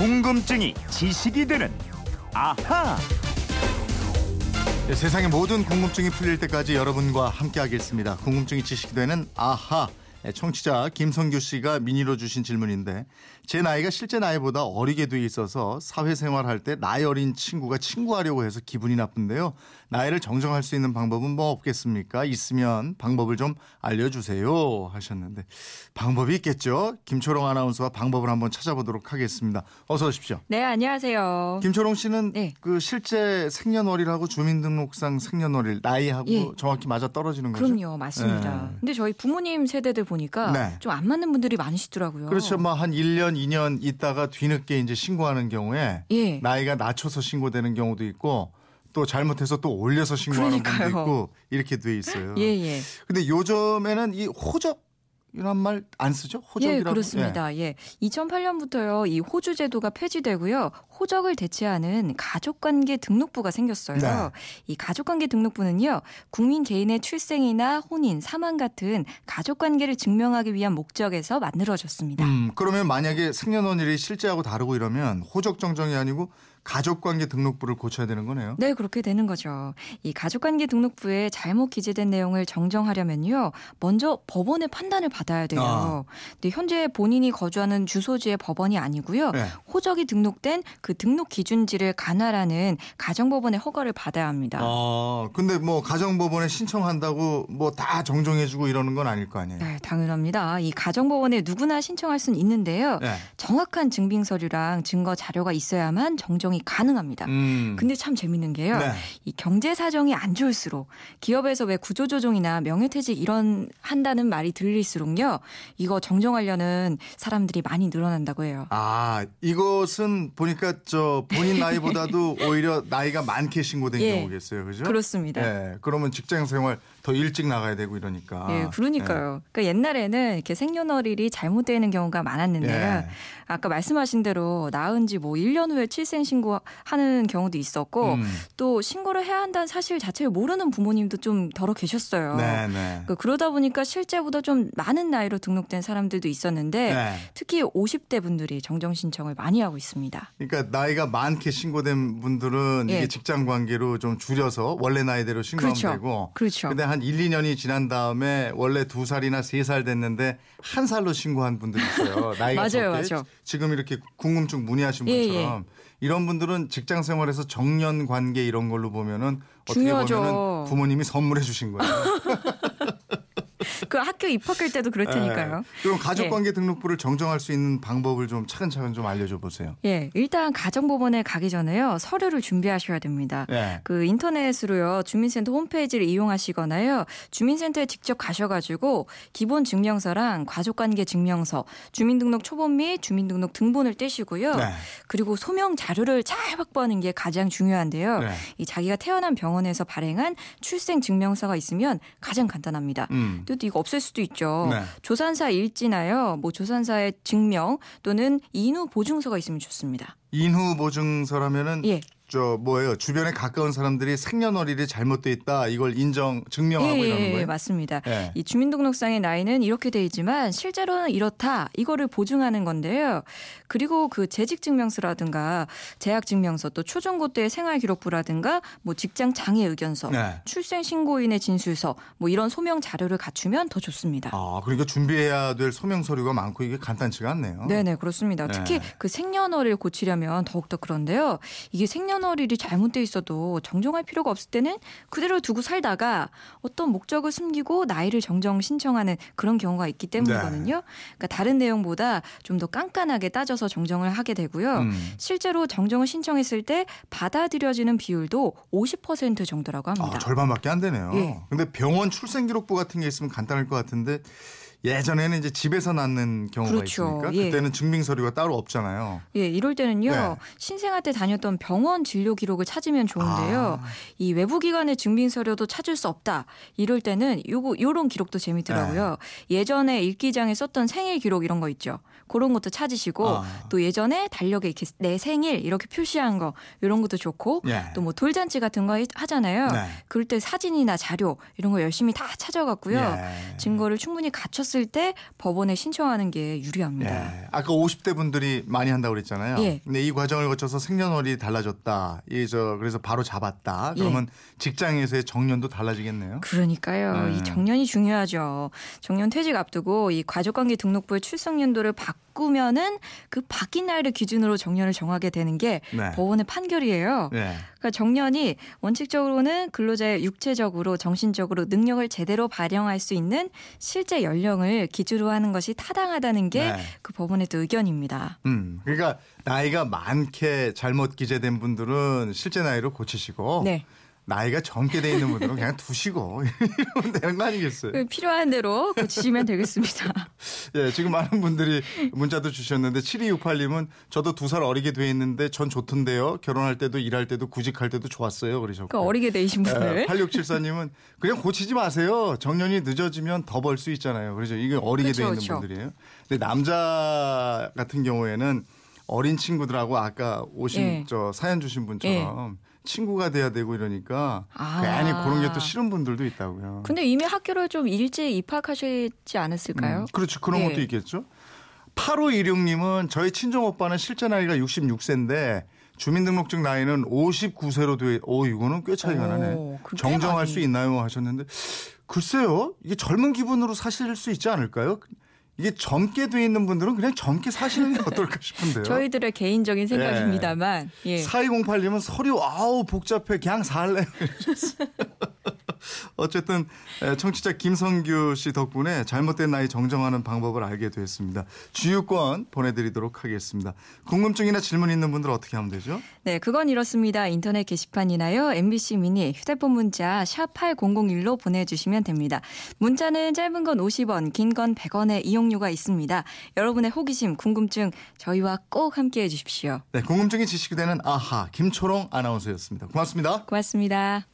궁금증이 지식이 되는 아하. 네, 세상의 모든 궁금증이 풀릴 때까지 여러분과 함께하겠습니다. 궁금증이 지식이 되는 아하. 네, 청취자 김성규 씨가 미니로 주신 질문인데, 제 나이가 실제 나이보다 어리게 돼 있어서 사회생활할 때 나이 어린 친구가 친구하려고 해서 기분이 나쁜데요. 나이를 정정할 수 있는 방법은 뭐 없겠습니까? 있으면 방법을 좀 알려주세요 하셨는데, 방법이 있겠죠. 김초롱 아나운서와 방법을 한번 찾아보도록 하겠습니다. 어서 오십시오. 네, 안녕하세요. 김초롱 씨는 네. 그 실제 생년월일하고 주민등록상 생년월일 나이하고 예. 정확히 맞아 떨어지는 거죠? 그럼요, 맞습니다. 네. 근데 저희 부모님 세대들 보니까 네. 좀 안 맞는 분들이 많으시더라고요. 그렇죠. 뭐 한 1년, 2년 있다가 뒤늦게 이제 신고하는 경우에 예. 나이가 낮춰서 신고되는 경우도 있고, 또 잘못해서 또 올려서 신고하는 분도 있고, 이렇게 돼 있어요. 예예. 근데 요즘에는 이 호적 이런 말 안 쓰죠? 호적이라고. 예, 그렇습니다. 예. 2008년부터요. 이 호주 제도가 폐지되고요. 호적을 대체하는 가족관계 등록부가 생겼어요. 네. 이 가족관계 등록부는요. 국민 개인의 출생이나 혼인, 사망 같은 가족관계를 증명하기 위한 목적에서 만들어졌습니다. 그러면 만약에 생년월일이 실제하고 다르고 이러면 호적 정정이 아니고 가족관계 등록부를 고쳐야 되는 거네요. 네, 그렇게 되는 거죠. 이 가족관계 등록부에 잘못 기재된 내용을 정정하려면요, 먼저 법원의 판단을 받아야 돼요. 근데 현재 본인이 거주하는 주소지의 법원이 아니고요, 네. 호적이 등록된 그 등록 기준지를 관할하는 가정법원의 허가를 받아야 합니다. 근데 뭐 가정법원에 신청한다고 뭐 다 정정해주고 이러는 건 아닐 거 아니에요? 네, 당연합니다. 이 가정법원에 누구나 신청할 수는 있는데요, 네. 정확한 증빙서류랑 증거 자료가 있어야만 정정. 가능합니다. 근데 참 재밌는 게요. 네. 이 경제 사정이 안 좋을수록, 기업에서 왜 구조조정이나 명예퇴직 이런 한다는 말이 들릴수록요, 이거 정정하려는 사람들이 많이 늘어난다고 해요. 아, 이것은 보니까 저 본인 나이보다도 오히려 나이가 많게 신고된 예, 경우겠어요, 그죠? 그렇습니다. 예, 그러면 직장 생활 더 일찍 나가야 되고 이러니까. 예, 그러니까요. 예. 그러니까 옛날에는 이렇게 생년월일이 잘못되는 경우가 많았는데요. 예. 아까 말씀하신 대로 낳은 지 뭐 1년 후에 칠생신 하는 경우도 있었고, 또 신고를 해야 한다는 사실 자체를 모르는 부모님도 좀 더러 계셨어요. 네네. 그러다 보니까 실제보다 좀 많은 나이로 등록된 사람들도 있었는데 네. 특히 50대 분들이 정정 신청을 많이 하고 있습니다. 그러니까 나이가 많게 신고된 분들은 예. 이게 직장 관계로 좀 줄여서 원래 나이대로 신고하면 그렇죠. 되고, 그렇죠. 근데 한 1, 2년이 지난 다음에 원래 2살이나 3살 됐는데 1살로 신고한 분들이 있어요. 나이가 맞아요, 적게. 맞아요. 지금 이렇게 궁금증 문의하신 분처럼 예, 예. 이런 분들은 직장 생활에서 정년 관계 이런 걸로 보면은 어떻게 보면은 부모님이 선물해 주신 거예요. 그 학교 입학할 때도 그럴 테니까요. 네. 그럼 가족관계 네. 등록부를 정정할 수 있는 방법을 좀 차근차근 좀 알려줘 보세요. 예, 일단 가정법원에 가기 전에요, 서류를 준비하셔야 됩니다. 네. 그 인터넷으로요, 주민센터 홈페이지를 이용하시거나요, 주민센터에 직접 가셔가지고 기본 증명서랑 가족관계 증명서, 주민등록 초본 및 주민등록 등본을 떼시고요. 네. 그리고 소명 자료를 잘 확보하는 게 가장 중요한데요. 네. 이 자기가 태어난 병원에서 발행한 출생 증명서가 있으면 가장 간단합니다. 또 이거 없을 수도 있죠. 네. 조산사 일지나요, 뭐 조산사의 증명 또는 인후 보증서가 있으면 좋습니다. 인후 보증서라면은 예. 저 뭐예요? 주변에 가까운 사람들이 생년월일이 잘못돼 있다, 이걸 인정, 증명하고 예, 이러는 거예요? 예, 맞습니다. 예. 이 주민등록상의 나이는 이렇게 돼 있지만 실제로는 이렇다, 이거를 보증하는 건데요. 그리고 그 재직증명서라든가 재학증명서, 또 초중고 때의 생활기록부라든가 뭐 직장 장애 의견서, 예. 출생신고인의 진술서, 뭐 이런 소명 자료를 갖추면 더 좋습니다. 아, 그러니까 준비해야 될 소명 서류가 많고 이게 간단치가 않네요. 네네, 그렇습니다. 예. 특히 그 생년월일 고치려면 더욱더 그런데요. 이게 생년월일이 잘못돼 있어도 정정할 필요가 없을 때는 그대로 두고 살다가 어떤 목적을 숨기고 나이를 정정 신청하는 그런 경우가 있기 때문이거든요. 네. 그러니까 다른 내용보다 좀 더 깐깐하게 따져서 정정을 하게 되고요. 실제로 정정을 신청했을 때 받아들여지는 비율도 50% 정도라고 합니다. 아, 절반밖에 안 되네요. 예. 근데 병원 출생기록부 같은 게 있으면 간단할 것 같은데, 예전에는 이제 집에서 낳는 경우가 그렇죠. 있으니까 그때는 예. 증빙 서류가 따로 없잖아요. 예, 이럴 때는요. 네. 신생아 때 다녔던 병원 진료 기록을 찾으면 좋은데요. 이 외부 기관의 증빙 서류도 찾을 수 없다, 이럴 때는 요런 기록도 재밌더라고요. 네. 예전에 일기장에 썼던 생일 기록 이런 거 있죠. 그런 것도 찾으시고 또 예전에 달력에 이렇게 내 생일 이렇게 표시한 거 이런 것도 좋고 네. 또 뭐 돌잔치 같은 거 하잖아요. 네. 그럴 때 사진이나 자료 이런 거 열심히 다 찾아갔고요. 네. 증거를 충분히 갖췄 있었을 때 법원에 신청하는 게 유리합니다. 예. 아까 50대 분들이 많이 한다고 그랬잖아요. 예. 근데 이 과정을 거쳐서 생년월일이 달라졌다. 그래서 바로 잡았다. 그러면 예. 직장에서의 정년도 달라지겠네요. 그러니까요. 이 정년이 중요하죠. 정년 퇴직 앞두고 이 가족관계 등록부의 출생연도를 바꾸면은 그 바뀐 날을 기준으로 정년을 정하게 되는 게 네. 법원의 판결이에요. 네. 그러니까 정년이 원칙적으로는 근로자의 육체적으로 정신적으로 능력을 제대로 발휘할 수 있는 실제 연령을 기준으로 하는 것이 타당하다는 게 그 법원의 또 의견입니다. 그러니까 나이가 많게 잘못 기재된 분들은 실제 나이로 고치시고 네. 나이가 젊게 돼 있는 분들은 그냥 두시고 이러면 되는 거 아니겠어요? 필요한 대로 고치시면 되겠습니다. 예, 지금 많은 분들이 문자도 주셨는데 7268님은 저도 2살 어리게 돼 있는데 전 좋던데요. 결혼할 때도 일할 때도 구직할 때도 좋았어요. 그러셨고. 그러니까 어리게 되신 분들. 8674님은 그냥 고치지 마세요. 정년이 늦어지면 더 벌 수 있잖아요. 그렇죠? 이게 어리게 돼 있는 분들이에요. 근데 남자 같은 경우에는 어린 친구들하고 아까 오신 예. 저 사연 주신 분처럼 예. 친구가 돼야 되고 이러니까 괜히 그런 게 또 싫은 분들도 있다고요. 근데 이미 학교를 좀 일찍 입학하셨지 않았을까요? 그렇죠. 그런 예. 것도 있겠죠. 8516님은 저희 친정오빠는 실제 나이가 66세인데 주민등록증 나이는 59세로 돼. 이거는 꽤 차이가 나네. 정정할 수 있나요? 하셨는데 글쎄요. 이게 젊은 기분으로 사실 수 있지 않을까요? 이게 젊게 돼 있는 분들은 그냥 젊게 사시는 게 어떨까 싶은데요. 저희들의 개인적인 생각입니다만. 예. 4208님은 서류 복잡해 그냥 살래. 어쨌든 청취자 김성규 씨 덕분에 잘못된 나이 정정하는 방법을 알게 됐습니다. 주유권 보내드리도록 하겠습니다. 궁금증이나 질문 있는 분들 어떻게 하면 되죠? 네, 그건 이렇습니다. 인터넷 게시판이나요. MBC 미니 휴대폰 문자 샵 8001로 보내주시면 됩니다. 문자는 짧은 건 50원, 긴 건 100원의 이용료가 있습니다. 여러분의 호기심, 궁금증 저희와 꼭 함께해 주십시오. 네, 궁금증이 지식이 되는 아하 김초롱 아나운서였습니다. 고맙습니다. 고맙습니다.